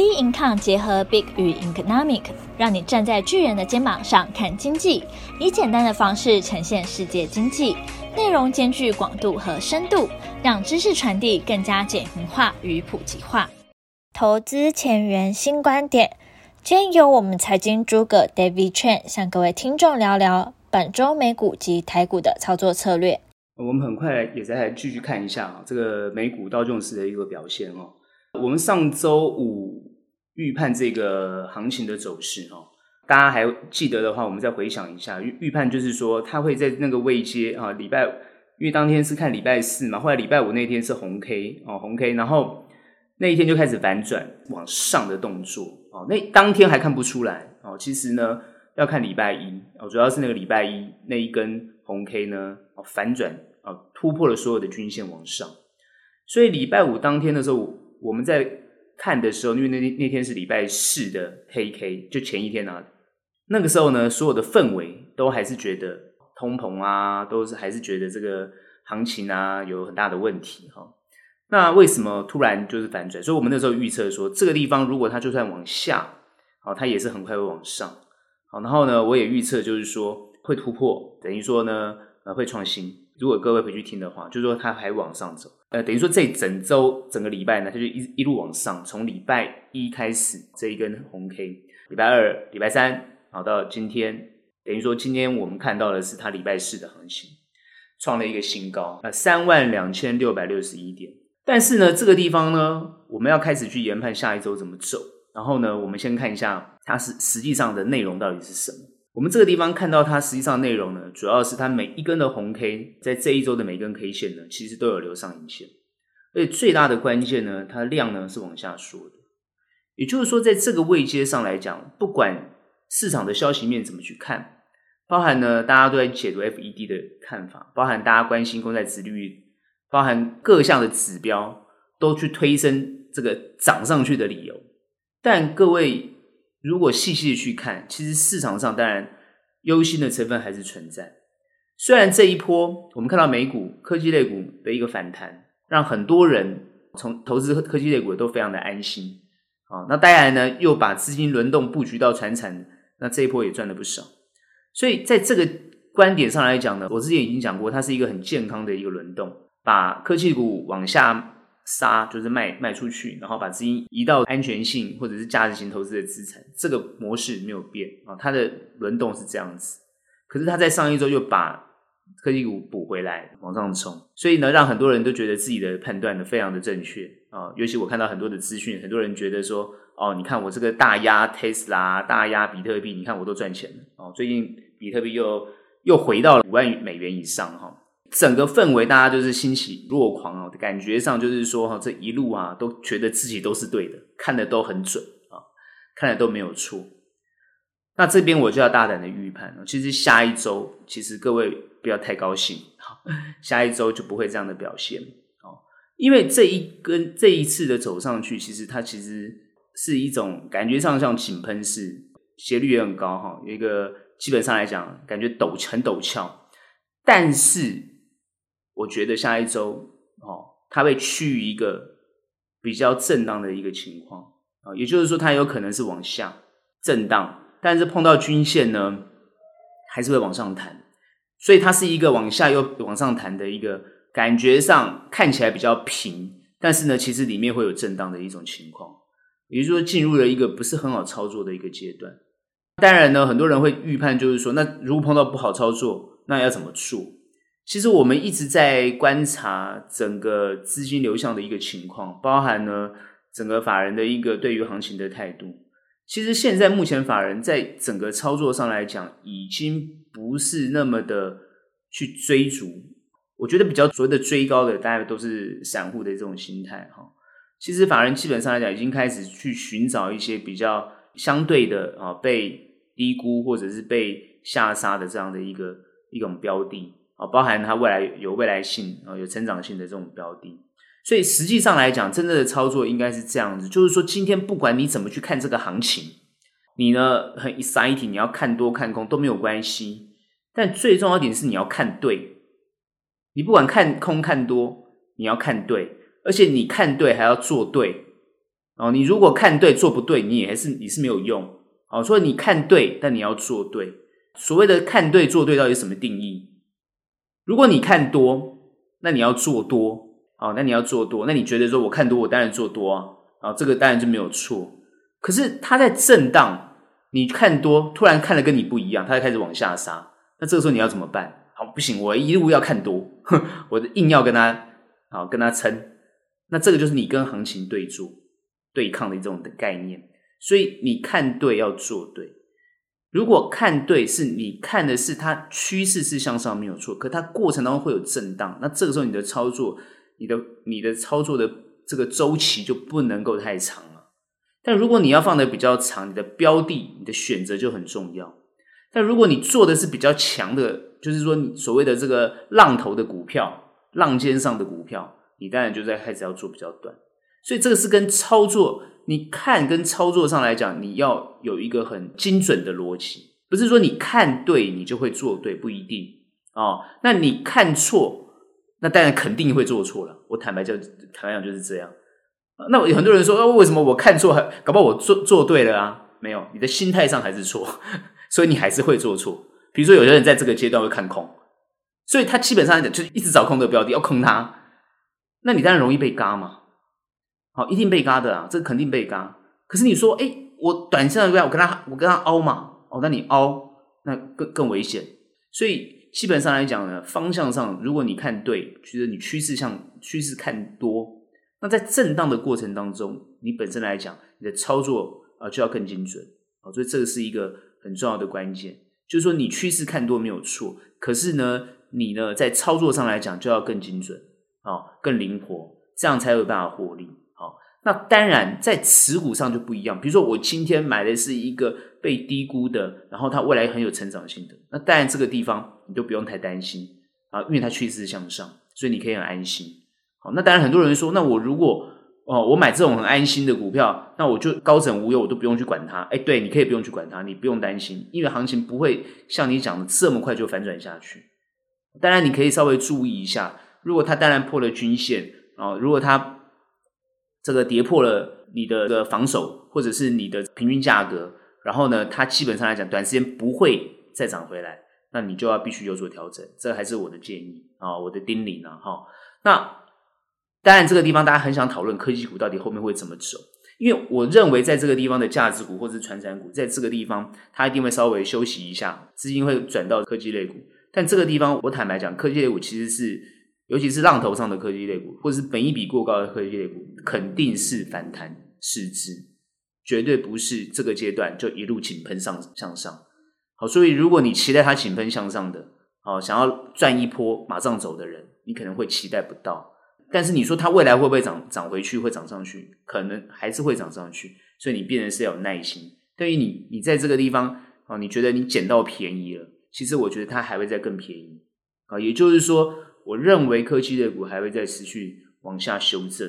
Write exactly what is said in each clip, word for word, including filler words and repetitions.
Big Income 结合 Big 与 Economic， 让你站在巨人的肩膀上看经济，以简单的方式呈现世界经济，内容兼具广度和深度，让知识传递更加简明化与普及化。投资前沿新观点，今天由我们财经诸葛 David Chen 向各位听众聊聊本周美股及台股的操作策略。我们很快也再来继续看一下这个美股道琼斯的一个表现哦。我们上周五预判这个行情的走势哦，大家还记得的话，我们再回想一下，预判就是说它会在那个位阶啊，礼拜因为当天是看礼拜四嘛，后来礼拜五那天是红 K 哦，红 K， 然后那一天就开始反转往上的动作哦，那当天还看不出来哦，其实呢要看礼拜一哦，主要是那个礼拜一那一根红 K 呢哦反转哦突破了所有的均线往上，所以礼拜五当天的时候。我们在看的时候，因为 那, 那天是礼拜四的黑 K， 就前一天啊，那个时候呢，所有的氛围都还是觉得通膨啊，都是还是觉得这个行情啊有很大的问题哈。那为什么突然就是反转？所以我们那时候预测说，这个地方如果它就算往下，好，它也是很快会往上。好，然后呢，我也预测就是说会突破，等于说呢，呃，会创新。如果各位回去听的话，就是说它还往上走。呃，等于说这整周整个礼拜呢，它就 一, 一路往上，从礼拜一开始这一根红 K， 礼拜二、礼拜三，然后到今天，等于说今天我们看到的是它礼拜四的行情，创了一个新高，呃，三万两千六百六十一点。但是呢，这个地方呢，我们要开始去研判下一周怎么走。然后呢，我们先看一下它是实际上的内容到底是什么。我们这个地方看到它实际上的内容呢，主要是它每一根的红 K 在这一周的每一根 K 线呢，其实都有留上影线，而且最大的关键呢，它量呢是往下缩的，也就是说在这个位阶上来讲，不管市场的消息面怎么去看，包含呢大家都在解读 F E D 的看法，包含大家关心公债殖利率，包含各项的指标都去推升这个涨上去的理由，但各位如果细细的去看，其实市场上当然忧心的成分还是存在。虽然这一波我们看到美股科技类股的一个反弹，让很多人从投资科技类股都非常的安心。啊，那当然呢又把资金轮动布局到传产，那这一波也赚了不少。所以在这个观点上来讲呢，我之前已经讲过，它是一个很健康的一个轮动，把科技股往下杀就是 卖, 卖出去，然后把资金移到安全性或者是价值型投资的资产，这个模式没有变，它的轮动是这样子。可是它在上一周又把科技股补回来往上冲，所以呢让很多人都觉得自己的判断呢非常的正确、哦、尤其我看到很多的资讯，很多人觉得说哦，你看我这个大压 Tesla 大压比特币，你看我都赚钱了、哦、最近比特币又又回到了五万美元以上哈、哦，整个氛围大家就是欣喜若狂哦，感觉上就是说这一路啊都觉得自己都是对的，看的都很准啊，看的都没有错。那这边我就要大胆的预判，其实下一周其实各位不要太高兴，下一周就不会这样的表现哦，因为这一根这一次的走上去，其实它其实是一种感觉上像井喷式，斜率也很高哈，有一个基本上来讲感觉陡很陡峭，但是。我觉得下一周、哦、它会趋于一个比较震荡的一个情况、哦、也就是说它有可能是往下震荡，但是碰到均线呢还是会往上弹，所以它是一个往下又往上弹的一个感觉上看起来比较平，但是呢其实里面会有震荡的一种情况，也就是说进入了一个不是很好操作的一个阶段。当然呢很多人会预判就是说，那如果碰到不好操作那要怎么做，其实我们一直在观察整个资金流向的一个情况，包含呢整个法人的一个对于行情的态度。其实现在目前法人在整个操作上来讲，已经不是那么的去追逐，我觉得比较所谓的追高的大概都是散户的这种心态。其实法人基本上来讲已经开始去寻找一些比较相对的被低估或者是被下杀的这样的一个一种标的，包含它未来有未来性有成长性的这种标的。所以实际上来讲真正的操作应该是这样子，就是说今天不管你怎么去看这个行情，你呢很exciting，你要看多看空都没有关系，但最重要的点是你要看对，你不管看空看多你要看对，而且你看对还要做对，哦，你如果看对做不对，你也还是你是没有用哦。所以你看对，但你要做对。所谓的看对做对到底是什么定义？如果你看多，那你要做多哦，那你要做多，那你觉得说我看多，我当然做多啊，啊、哦，这个当然就没有错。可是它在震荡，你看多，突然看的跟你不一样，它就开始往下杀。那这个时候你要怎么办？好，不行，我一路要看多，我硬要跟它好跟它撑。那这个就是你跟行情对坐、对抗的这种的概念。所以你看对要做对。如果看对是你看的是它趋势是向上没有错，可它过程当中会有震荡，那这个时候你的操作、你的你的操作的这个周期就不能够太长了。但如果你要放的比较长，你的标的、你的选择就很重要。但如果你做的是比较强的，就是说你所谓的这个浪头的股票、浪尖上的股票，你当然就在开始要做比较短。所以这个是跟操作，你看跟操作上来讲，你要有一个很精准的逻辑，不是说你看对你就会做对，不一定哦。那你看错，那当然肯定会做错了。我坦白讲，坦白讲就是这样。那有很多人说，哦、为什么我看错，搞不好我做做对了啊？没有，你的心态上还是错，所以你还是会做错。比如说，有些人在这个阶段会看空，所以他基本上就是一直找空的标的，要空它。那你当然容易被嘎嘛。好，一定被嘎的啊，这肯定被嘎。可是你说，哎，我短线上我跟他我跟他凹嘛，哦，那你凹，那更更危险。所以基本上来讲呢，方向上如果你看对，其实你趋势向趋势看多，那在震荡的过程当中，你本身来讲，你的操作啊就要更精准。好，所以这个是一个很重要的关键，就是说你趋势看多没有错，可是呢，你呢在操作上来讲就要更精准，哦，更灵活，这样才有办法获利。那当然在持股上就不一样，比如说我今天买的是一个被低估的，然后它未来很有成长性的，那当然这个地方你就不用太担心啊，因为它趋势向上，所以你可以很安心。好，那当然很多人说，那我如果哦我买这种很安心的股票，那我就高枕无忧，我都不用去管它。哎，对，你可以不用去管它，你不用担心，因为行情不会像你讲的这么快就反转下去。当然你可以稍微注意一下，如果它当然破了均线啊，如果它这个跌破了你的防守或者是你的平均价格，然后呢它基本上来讲短时间不会再涨回来，那你就要必须有所调整，这还是我的建议啊，我的叮咛啊齁。那当然这个地方大家很想讨论科技股到底后面会怎么走，因为我认为在这个地方的价值股或者是传产股在这个地方它一定会稍微休息一下，资金会转到科技类股。但这个地方我坦白讲，科技类股其实是尤其是浪头上的科技类股，或者是本益比过高的科技类股，肯定是反弹市值，绝对不是这个阶段就一路井喷上向上。好，所以如果你期待它井喷向上的，好想要赚一波马上走的人，你可能会期待不到。但是你说它未来会不会涨涨回去，会涨上去，可能还是会涨上去，所以你变成是要有耐心。对于你，你在这个地方，哦，你觉得你捡到便宜了，其实我觉得它还会再更便宜。啊，也就是说，我认为科技类股还会再持续往下修正，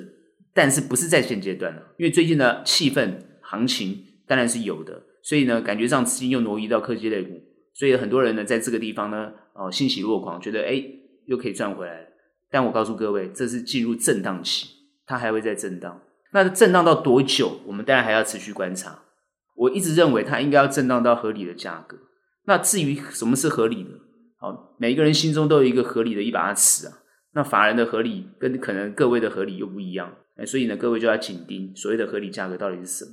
但是不是在现阶段了，因为最近的气氛行情当然是有的，所以呢，感觉上资金又挪移到科技类股，所以很多人呢在这个地方呢，哦，欣喜若狂，觉得哎又可以赚回来了。但我告诉各位，这是进入震荡期，它还会再震荡。那震荡到多久？我们当然还要持续观察。我一直认为它应该要震荡到合理的价格。那至于什么是合理的？好，每一个人心中都有一个合理的一把尺啊，那法人的合理跟可能各位的合理又不一样，所以呢，各位就要紧盯所谓的合理价格到底是什么。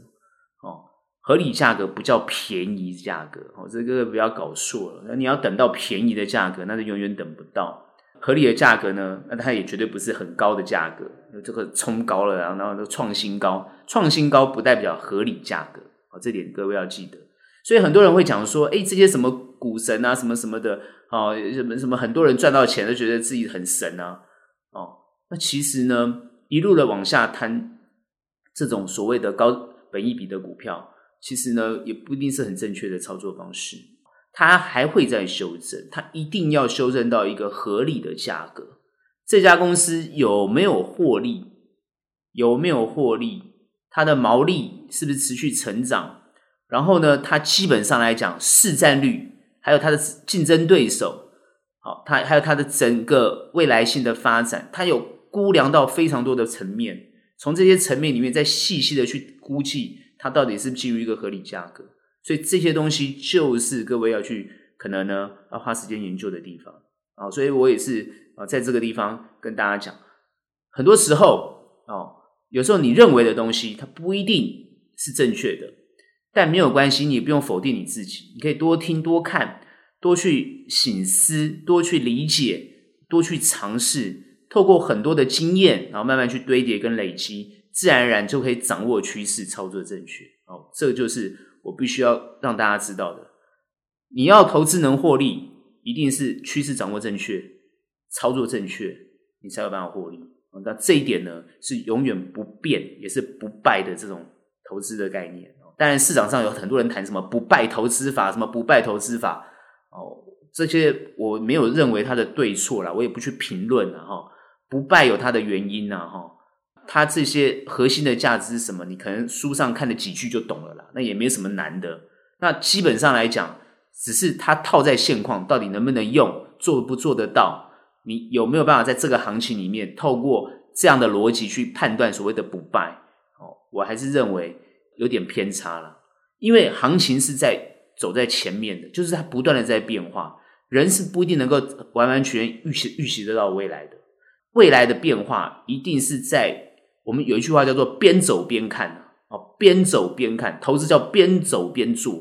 哦，合理价格不叫便宜价格，哦，这个不要搞错了。你要等到便宜的价格，那就永远等不到。合理的价格呢，那它也绝对不是很高的价格，这个冲高了，然后创新高，创新高不代表合理价格，哦，这点各位要记得。所以很多人会讲说，诶，这些什么股神啊，什么什么的。哦，什么什么很多人赚到钱都觉得自己很神啊，哦，那其实呢，一路的往下摊，这种所谓的高本益比的股票，其实呢也不一定是很正确的操作方式，它还会再修正，它一定要修正到一个合理的价格。这家公司有没有获利？有没有获利？它的毛利是不是持续成长？然后呢，它基本上来讲市占率。还有它的竞争对手，好，它还有它的整个未来性的发展，它有估量到非常多的层面，从这些层面里面再细细的去估计它到底是基于一个合理价格。所以这些东西就是各位要去可能呢要花时间研究的地方啊。所以我也是啊，在这个地方跟大家讲，很多时候啊，有时候你认为的东西它不一定是正确的，但没有关系，你也不用否定你自己，你可以多听多看多去省思多去理解多去尝试，透过很多的经验然后慢慢去堆叠跟累积，自然而然就可以掌握趋势操作正确。好，这就是我必须要让大家知道的，你要投资能获利一定是趋势掌握正确操作正确你才有办法获利。那这一点呢是永远不变也是不败的这种投资的概念。当然市场上有很多人谈什么不败投资法什么不败投资法哦，这些我没有认为它的对错啦，我也不去评论啦、哦、不败有它的原因啦、哦、它这些核心的价值是什么你可能书上看了几句就懂了啦，那也没什么难的。那基本上来讲只是它套在现况到底能不能用做不做得到，你有没有办法在这个行情里面透过这样的逻辑去判断所谓的不败、哦、我还是认为有点偏差啦，因为行情是在走在前面的，就是它不断的在变化，人是不一定能够完完全全预期预期得到未来的，未来的变化一定是在我们有一句话叫做边走边看、哦、边走边看，投资叫边走边做、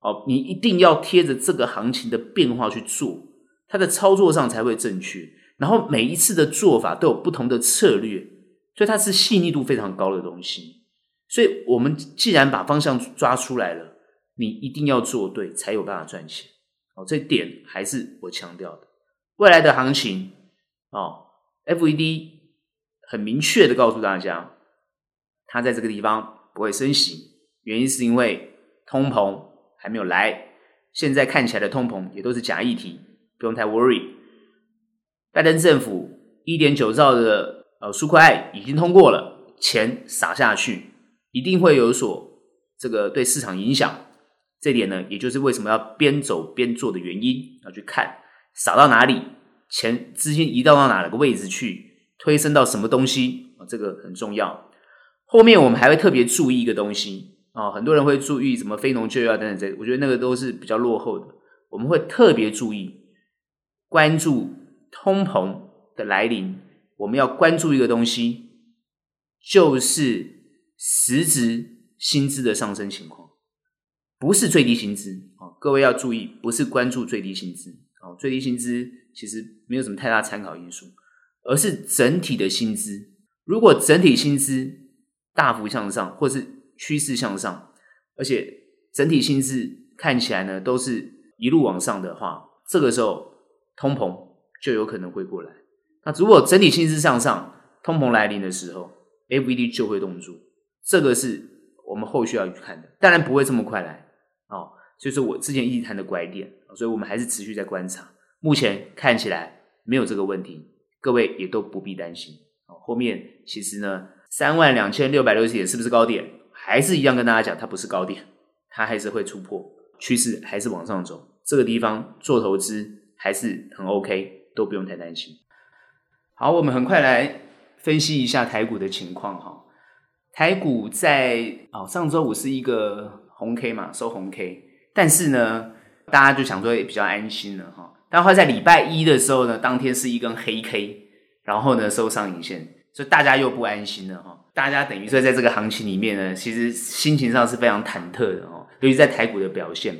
哦、你一定要贴着这个行情的变化去做，它的操作上才会正确，然后每一次的做法都有不同的策略，所以它是细腻度非常高的东西。所以我们既然把方向抓出来了，你一定要做对才有办法赚钱、哦、这点还是我强调的。未来的行情、哦、F E D 很明确的告诉大家它在这个地方不会升息，原因是因为通膨还没有来，现在看起来的通膨也都是假议题，不用太 worry。 拜登政府 一点九兆的呃纾困案已经通过了，钱撒下去一定会有所这个对市场影响，这点呢也就是为什么要边走边做的原因，要去看撒到哪里，钱资金移到到哪个位置去，推升到什么东西、啊、这个很重要。后面我们还会特别注意一个东西、啊、很多人会注意什么非农就业等等，这我觉得那个都是比较落后的，我们会特别注意关注通膨的来临，我们要关注一个东西就是实质薪资的上升情况，不是最低薪资、哦、各位要注意，不是关注最低薪资、哦、最低薪资其实没有什么太大参考因素，而是整体的薪资。如果整体薪资大幅向上或是趋势向上，而且整体薪资看起来呢都是一路往上的话，这个时候通膨就有可能会过来。那如果整体薪资向上，通膨来临的时候 F E D 就会动作，这个是我们后续要去看的，当然不会这么快来、哦、所以说我之前一直谈的拐点，所以我们还是持续在观察，目前看起来没有这个问题，各位也都不必担心、哦、后面其实呢 三万两千六百六十 点是不是高点，还是一样跟大家讲它不是高点，它还是会突破，趋势还是往上走，这个地方做投资还是很 OK， 都不用太担心。好，我们很快来分析一下台股的情况哈。台股在、哦、上周五是一个红 K 嘛，收红 K， 但是呢大家就想说也比较安心了、哦、但后来在礼拜一的时候呢，当天是一根黑 K， 然后呢收上影线，所以大家又不安心了、哦、大家等于说在这个行情里面呢其实心情上是非常忐忑的、哦、尤其在台股的表现。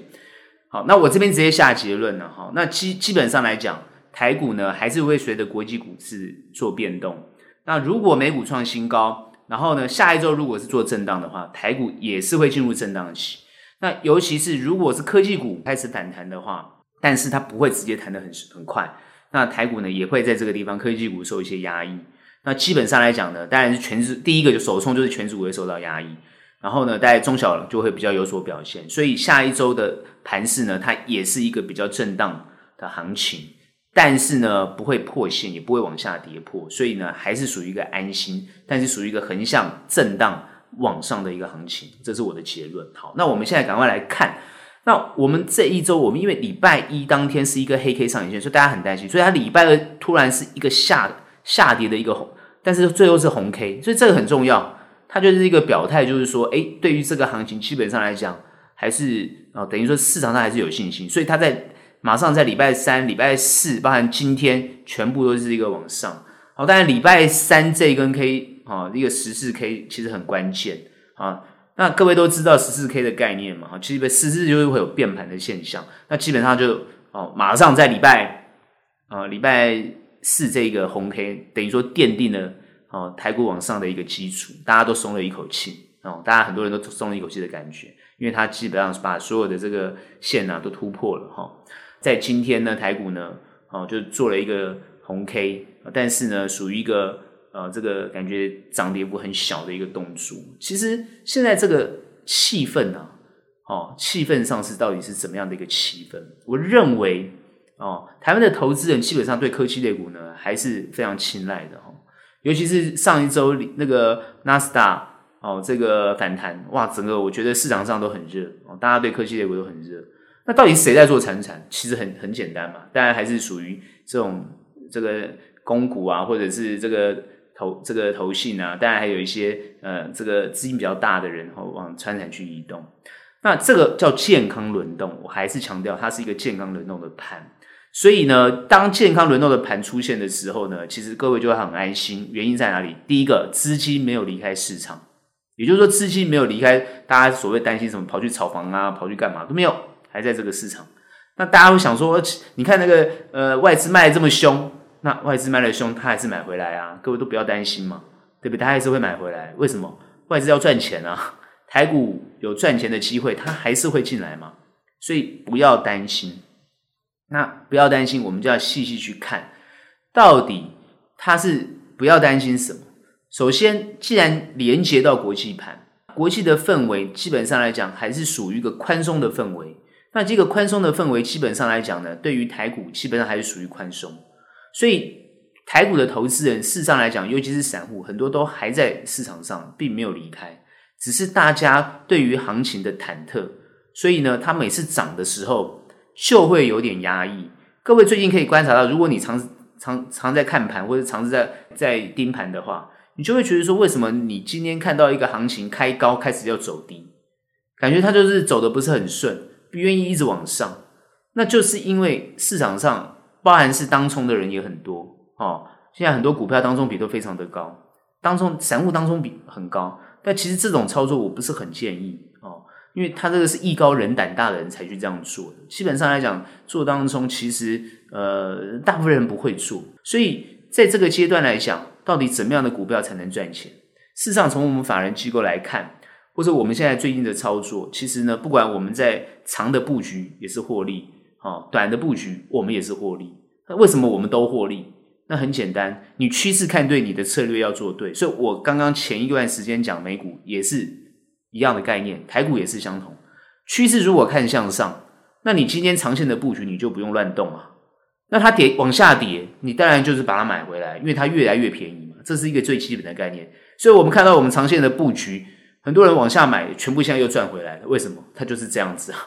好，那我这边直接下结论了、哦、那基基本上来讲台股呢还是会随着国际股市做变动，那如果美股创新高，然后呢下一周如果是做震荡的话，台股也是会进入震荡期，那尤其是如果是科技股开始反弹的话，但是它不会直接弹得很很快，那台股呢也会在这个地方科技股受一些压抑，那基本上来讲呢当然是全指第一个就首冲就是全指股会受到压抑，然后呢大概中小就会比较有所表现，所以下一周的盘势呢它也是一个比较震荡的行情，但是呢不会破线也不会往下跌破，所以呢还是属于一个安心，但是属于一个横向震荡往上的一个行情，这是我的结论。好，那我们现在赶快来看，那我们这一周我们因为礼拜一当天是一个黑 K 上影线，所以大家很担心，所以它礼拜二突然是一个下下跌的一个但是最后是红 K， 所以这个很重要，它就是一个表态，就是说，哎，对于这个行情基本上来讲，还是啊、呃，等于说市场上还是有信心，所以它在马上在礼拜三、礼拜四，包含今天，全部都是一个往上。好，当然礼拜三这一根 K 啊，一个 十四 K 其实很关键啊。那各位都知道 十四 K 的概念嘛，其实十四就是会有变盘的现象，那基本上就哦，马上在礼拜啊礼拜四这个红 K 等于说奠定了哦台股往上的一个基础，大家都松了一口气哦，大家很多人都松了一口气的感觉，因为它基本上把所有的这个线啊都突破了哈、哦。在今天呢，台股呢哦就做了一个红 K， 但是呢属于一个呃，这个感觉涨跌幅很小的一个动作。其实现在这个气氛啊，哦，气氛上是到底是怎么样的一个气氛？我认为，哦，台湾的投资人基本上对科技类股呢还是非常青睐的哦，尤其是上一周那个 NASDAQ 哦这个反弹，哇，整个我觉得市场上都很热哦，大家对科技类股都很热。那到底谁在做缠缠？其实很很简单嘛，当然还是属于这种这个公股啊，或者是这个。投这个投信啊，当然还有一些呃，这个资金比较大的人，然后往传产去移动。那这个叫健康轮动，我还是强调它是一个健康轮动的盘。所以呢，当健康轮动的盘出现的时候呢，其实各位就会很安心。原因在哪里？第一个，资金没有离开市场，也就是说资金没有离开，大家所谓担心什么跑去炒房啊，跑去干嘛都没有，还在这个市场。那大家会想说，你看那个呃外资卖得这么凶。那外资卖的凶，他还是买回来啊，各位都不要担心嘛，对不对？他还是会买回来，为什么？外资要赚钱啊，台股有赚钱的机会，他还是会进来嘛，所以不要担心。那不要担心，我们就要细细去看，到底他是不要担心什么？首先，既然连接到国际盘，国际的氛围基本上来讲还是属于一个宽松的氛围，那这个宽松的氛围基本上来讲呢，对于台股基本上还是属于宽松。所以台股的投资人事实上来讲，尤其是散户，很多都还在市场上，并没有离开，只是大家对于行情的忐忑，所以呢，它每次涨的时候就会有点压抑。各位最近可以观察到，如果你常常常在看盘，或者常在在盯盘的话，你就会觉得说，为什么你今天看到一个行情开高开始要走低，感觉它就是走的不是很顺，不愿意一直往上，那就是因为市场上。包含是当冲的人也很多哦，现在很多股票当冲比都非常的高，当冲散户当冲比很高，但其实这种操作我不是很建议哦，因为他这个是艺高人胆大的人才去这样做的。基本上来讲，做当冲其实呃大部分人不会做，所以在这个阶段来讲，到底怎么样的股票才能赚钱？事实上，从我们法人机构来看，或者我们现在最近的操作，其实呢，不管我们在长的布局也是获利。哦，短的布局我们也是获利，那为什么我们都获利？那很简单，你趋势看对，你的策略要做对。所以我刚刚前一段时间讲美股也是一样的概念，台股也是相同。趋势如果看向上，那你今天长线的布局你就不用乱动啊。那它跌往下跌，你当然就是把它买回来，因为它越来越便宜嘛，这是一个最基本的概念。所以我们看到我们长线的布局，很多人往下买，全部现在又赚回来了，为什么？它就是这样子啊，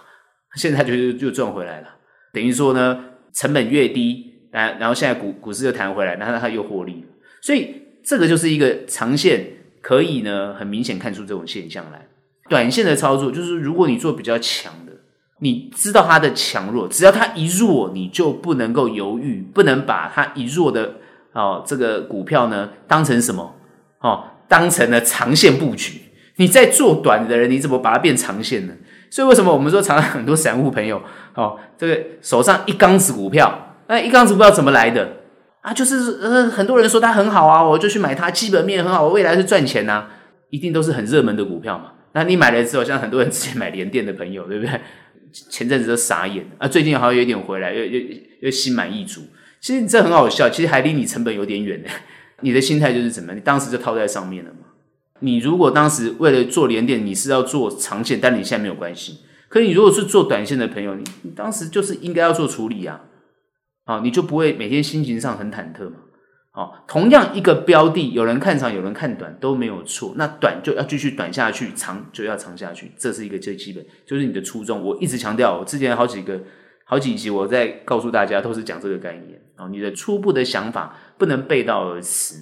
现在就就赚回来了。等于说呢，成本越低，然后现在股股市又弹回来，然后它又获利了。所以这个就是一个长线可以呢，很明显看出这种现象来。短线的操作就是，如果你做比较强的，你知道它的强弱，只要它一弱，你就不能够犹豫，不能把它一弱的哦这个股票呢当成什么哦，当成了长线布局。你在做短的人，你怎么把它变长线呢？所以为什么我们说常常很多散户朋友哦，这个手上一缸子股票，那一缸子股票怎么来的啊？就是呃，很多人说它很好啊，我就去买它，基本面很好，我未来是赚钱啊，一定都是很热门的股票嘛。那你买了之后，像很多人之前买联电的朋友，对不对？前阵子都傻眼啊，最近好像有点回来，又又又心满意足。其实这很好笑，其实还离你成本有点远的。你的心态就是怎么样？你当时就套在上面了嘛。你如果当时为了做联电，你是要做长线，但你现在没有关系。可是你如果是做短线的朋友，你你当时就是应该要做处理啊，啊，你就不会每天心情上很忐忑嘛。哦，同样一个标的，有人看长，有人看短都没有错。那短就要继续短下去，长就要长下去，这是一个最基本，就是你的初衷。我一直强调，我之前好几个好几集我在告诉大家，都是讲这个概念。哦，你的初步的想法不能背道而驰。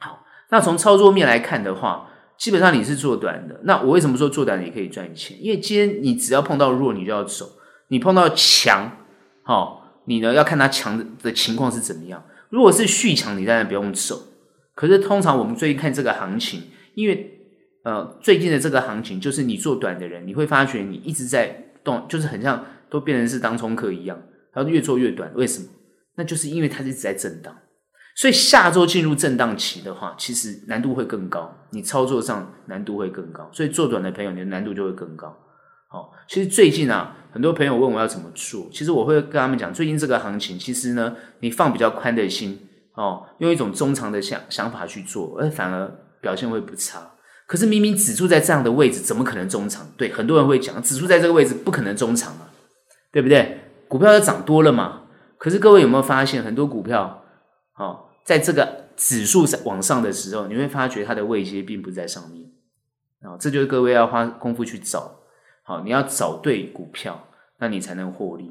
好。那从操作面来看的话，基本上你是做短的。那我为什么说做短的也可以赚钱？因为今天你只要碰到弱，你就要走；你碰到强，哦，你呢要看它强的情况是怎么样。如果是续强，你当然不用走。可是通常我们最近看这个行情，因为呃最近的这个行情，就是你做短的人，你会发觉你一直在动，就是很像都变成是当冲客一样，然后越做越短。为什么？那就是因为它一直在震荡。所以下周进入震荡期的话，其实难度会更高，你操作上难度会更高，所以做短的朋友你的难度就会更高。哦，其实最近啊，很多朋友问我要怎么做，其实我会跟他们讲，最近这个行情其实呢，你放比较宽的心，哦，用一种中长的想想法去做，而反而表现会不差。可是明明指数在这样的位置，怎么可能中长？对，很多人会讲，指数在这个位置不可能中长嘛，对不对？股票要涨多了嘛。可是各位有没有发现，很多股票？哦，在这个指数往上的时候，你会发觉它的位阶并不在上面，哦，这就是各位要花功夫去找。好，你要找对股票，那你才能获利。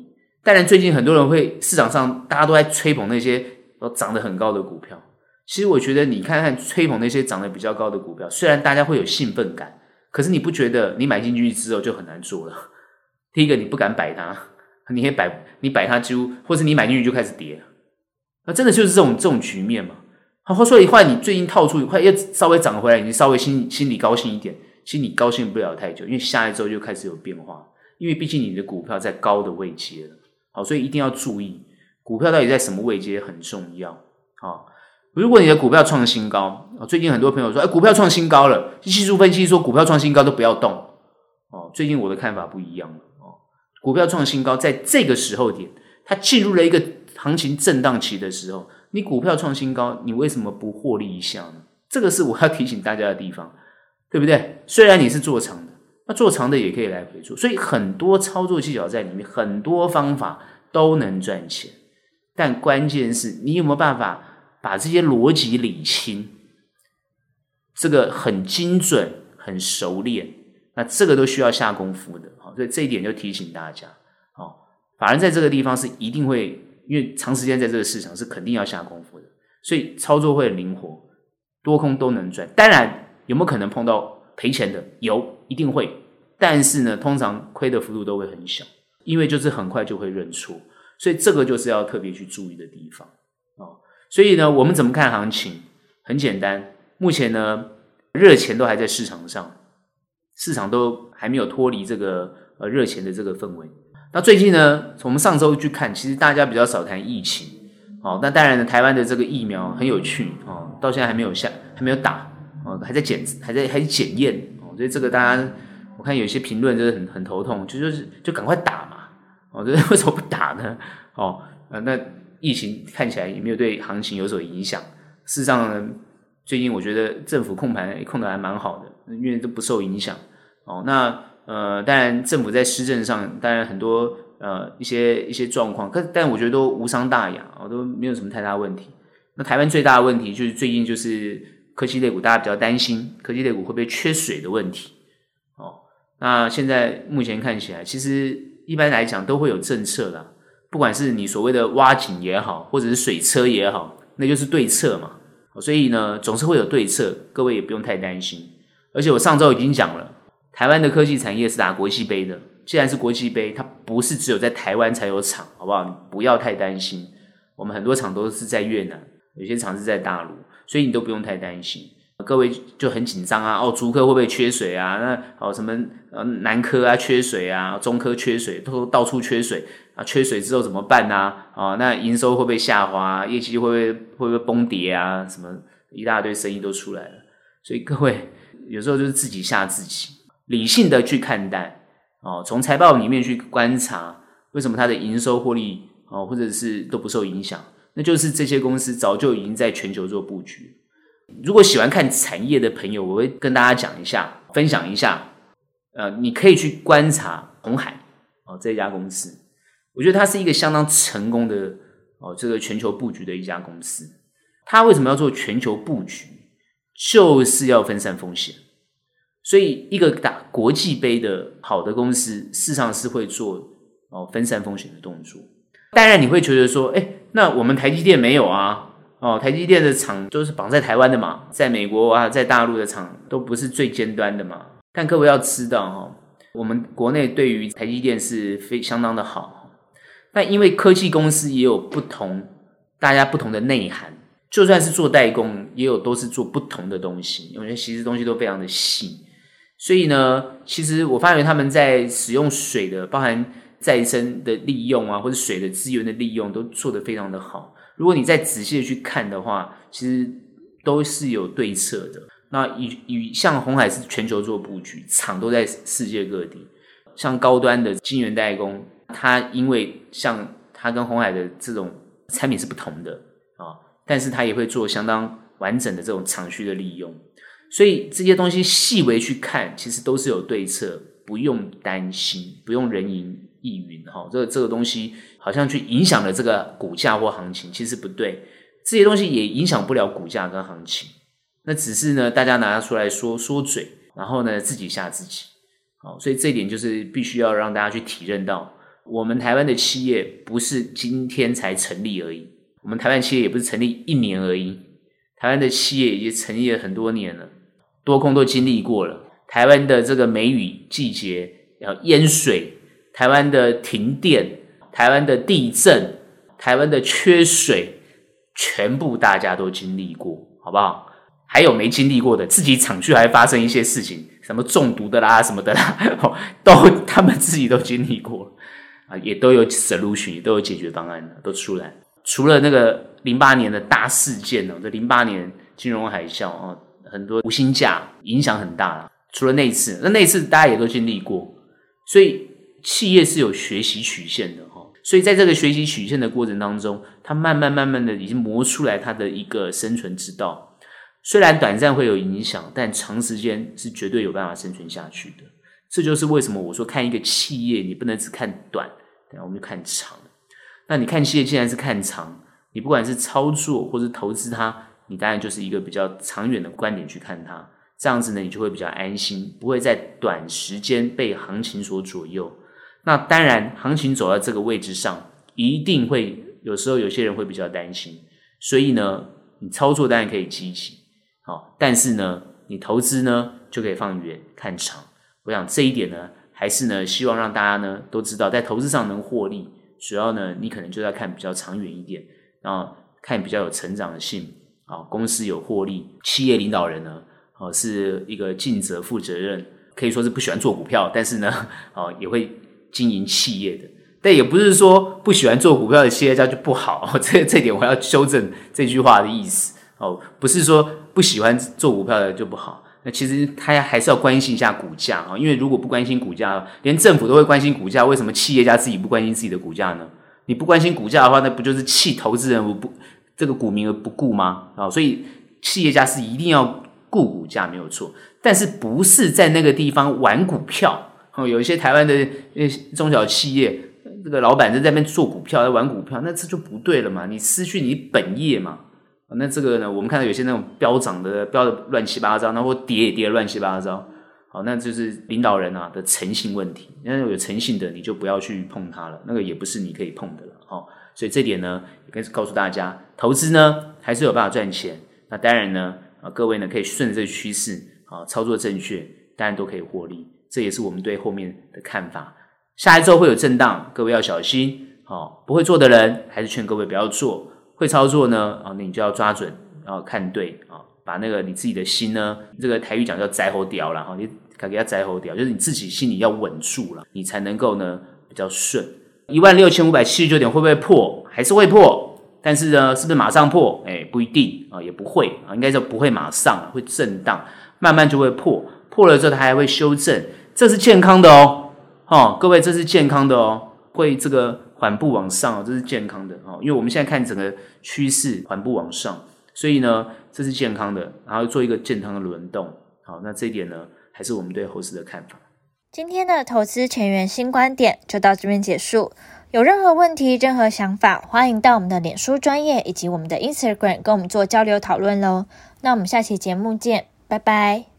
当然最近很多人会市场上大家都在吹捧那些涨得很高的股票，其实我觉得你看看吹捧那些涨得比较高的股票，虽然大家会有兴奋感，可是你不觉得你买进去之后就很难做了？第一个你不敢摆它，你也摆你摆它几乎，或是你买进去就开始跌了，那真的就是这种这种局面嘛。好，所以后来你最近套出，后来又稍微涨回来，你稍微心心里高兴一点，其实你高兴不了太久，因为下一周就开始有变化，因为毕竟你的股票在高的位阶了。好，所以一定要注意股票到底在什么位阶很重要。好，如果你的股票创新高，最近很多朋友说，哎，股票创新高了，技术分析说股票创新高都不要动。哦，最近我的看法不一样了。哦，股票创新高在这个时候点，它进入了一个行情震荡期的时候，你股票创新高，你为什么不获利一下呢？这个是我要提醒大家的地方，对不对？虽然你是做长的，那做长的也可以来回做，所以很多操作技巧在里面，很多方法都能赚钱，但关键是你有没有办法把这些逻辑理清，这个很精准，很熟练，那这个都需要下功夫的。所以这一点就提醒大家，法人在这个地方是一定会，因为长时间在这个市场是肯定要下功夫的，所以操作会很灵活，多空都能赚。当然有没有可能碰到赔钱的？有，一定会，但是呢通常亏的幅度都会很小，因为就是很快就会认错，所以这个就是要特别去注意的地方。哦，所以呢我们怎么看行情很简单，目前呢热钱都还在市场上，市场都还没有脱离这个呃热钱的这个氛围。那最近呢，从我们上周去看，其实大家比较少谈疫情，哦，那当然呢，台湾的这个疫苗很有趣，哦，到现在还没有下，还没有打，哦，还在检，还在还在检验，哦，所以这个大家，我看有些评论就是很很头痛，就就是就赶快打嘛，哦，就是为什么不打呢？哦，呃，那疫情看起来也没有对行情有所影响。事实上呢，最近我觉得政府控盘控得还蛮好的，因为都不受影响。哦，那。呃，当然，政府在施政上，当然很多呃一些一些状况，但但我觉得都无伤大雅，哦，都没有什么太大问题。那台湾最大的问题就是最近就是科技类股，大家比较担心科技类股会不会缺水的问题。哦，那现在目前看起来，其实一般来讲都会有政策啦，不管是你所谓的挖井也好，或者是水车也好，那就是对策嘛。哦，所以呢，总是会有对策，各位也不用太担心。而且我上周已经讲了。台湾的科技产业是打国际杯的，既然是国际杯，它不是只有在台湾才有厂，好不好？你不要太担心，我们很多厂都是在越南，有些厂是在大陆，所以你都不用太担心。各位就很紧张啊，哦，竹科会不会缺水啊？那哦什么呃南科啊缺水啊，中科缺水，都到处缺水啊，缺水之后怎么办啊？哦，那营收会不会下滑？业绩会不会会不会崩跌啊？什么一大堆声音都出来了，所以各位有时候就是自己吓自己。理性的去看待，哦，从财报里面去观察，为什么它的营收获利，哦，或者是都不受影响，那就是这些公司早就已经在全球做布局。如果喜欢看产业的朋友，我会跟大家讲一下，分享一下，呃，你可以去观察鸿海，哦，这家公司，我觉得它是一个相当成功的，哦，这个全球布局的一家公司。它为什么要做全球布局？就是要分散风险。所以一个打国际杯的好的公司，事实上是会做分散风险的动作。当然你会觉得说，诶，那我们台积电没有啊，哦，台积电的厂都是绑在台湾的嘛，在美国啊，在大陆的厂都不是最尖端的嘛。但各位要知道哦，我们国内对于台积电是非相当的好，但因为科技公司也有不同，大家不同的内涵，就算是做代工，也有都是做不同的东西，因为其实东西都非常的细。所以呢，其实我发觉他们在使用水的，包含再生的利用啊，或者水的资源的利用，都做得非常的好。如果你再仔细的去看的话，其实都是有对策的。那以以像鸿海是全球做布局，厂都在世界各地。像高端的晶圆代工，它因为像它跟鸿海的这种产品是不同的啊，但是它也会做相当完整的这种厂区的利用。所以这些东西细微去看，其实都是有对策，不用担心，不用人云亦云哈。这个这个东西好像去影响了这个股价或行情，其实不对。这些东西也影响不了股价跟行情，那只是呢大家拿出来说说嘴，然后呢自己吓自己。好，所以这一点就是必须要让大家去体认到，我们台湾的企业不是今天才成立而已，我们台湾企业也不是成立一年而已，台湾的企业也成立了很多年了。多空都经历过了，台湾的这个梅雨季节，然后淹水，台湾的停电，台湾的地震，台湾的缺水，全部大家都经历过，好不好？还有没经历过的，自己厂区还发生一些事情，什么中毒的啦，什么的啦，都他们自己都经历过了，也都有 solution， 也都有解决方案都出来。除了那个零八年的大事件哦，这零八年金融海啸哦。很多无薪假影响很大啦，除了那一次，那那一次大家也都经历过，所以企业是有学习曲线的齁，所以在这个学习曲线的过程当中，它慢慢慢慢的已经磨出来它的一个生存之道。虽然短暂会有影响，但长时间是绝对有办法生存下去的。这就是为什么我说看一个企业，你不能只看短，我们就看长。那你看企业既然是看长，你不管是操作或是投资它，你当然就是一个比较长远的观点去看它，这样子呢，你就会比较安心，不会在短时间被行情所左右。那当然，行情走到这个位置上，一定会有时候有些人会比较担心，所以呢，你操作当然可以积极，好，但是呢，你投资呢就可以放远看长。我想这一点呢，还是呢，希望让大家呢都知道，在投资上能获利，主要呢，你可能就要看比较长远一点，然后看比较有成长的性。公司有获利，企业领导人呢是一个尽责负责任，可以说是不喜欢做股票，但是呢也会经营企业的。但也不是说不喜欢做股票的企业家就不好，这这点我要修正这句话的意思，不是说不喜欢做股票的就不好。那其实他还是要关心一下股价，因为如果不关心股价，连政府都会关心股价，为什么企业家自己不关心自己的股价呢？你不关心股价的话，那不就是弃投资人不这个股民而不顾吗？所以企业家是一定要顾股价没有错，但是不是在那个地方玩股票。有一些台湾的中小企业，这个老板在那边做股票，在玩股票，那这就不对了嘛，你失去你本业嘛。那这个呢，我们看到有些那种飙涨的飙的乱七八糟，然后跌也跌乱七八糟，好，那就是领导人啊的诚信问题。那有诚信的你就不要去碰它了，那个也不是你可以碰的了哦。所以这点呢，也可以告诉大家，投资呢还是有办法赚钱。那当然呢，啊，各位呢可以顺着这个趋势啊，操作正确，当然都可以获利。这也是我们对后面的看法。下一周会有震荡，各位要小心哦。不会做的人，还是劝各位不要做；会操作呢，啊，你就要抓准，然后看对啊，把那个你自己的心呢，这个台语讲叫宰猴屌啦，哈，你给它宰猴屌，就是你自己心里要稳住了，你才能够呢比较顺。一万六千五百七十九 点会不会破？还是会破，但是呢是不是马上破？诶，不一定啊，也不会啊，应该就不会马上，会震荡，慢慢就会破，破了之后它还会修正，这是健康的哦，齁，各位，这是健康的哦，会这个缓步往上哦，这是健康的哦，因为我们现在看整个趋势缓步往上，所以呢这是健康的，然后做一个健康的轮动。好，那这一点呢还是我们对后市的看法。今天的投资前沿新观点就到这边结束，有任何问题、任何想法，欢迎到我们的脸书专页以及我们的 Instagram 跟我们做交流讨论咯。那我们下期节目见，拜拜。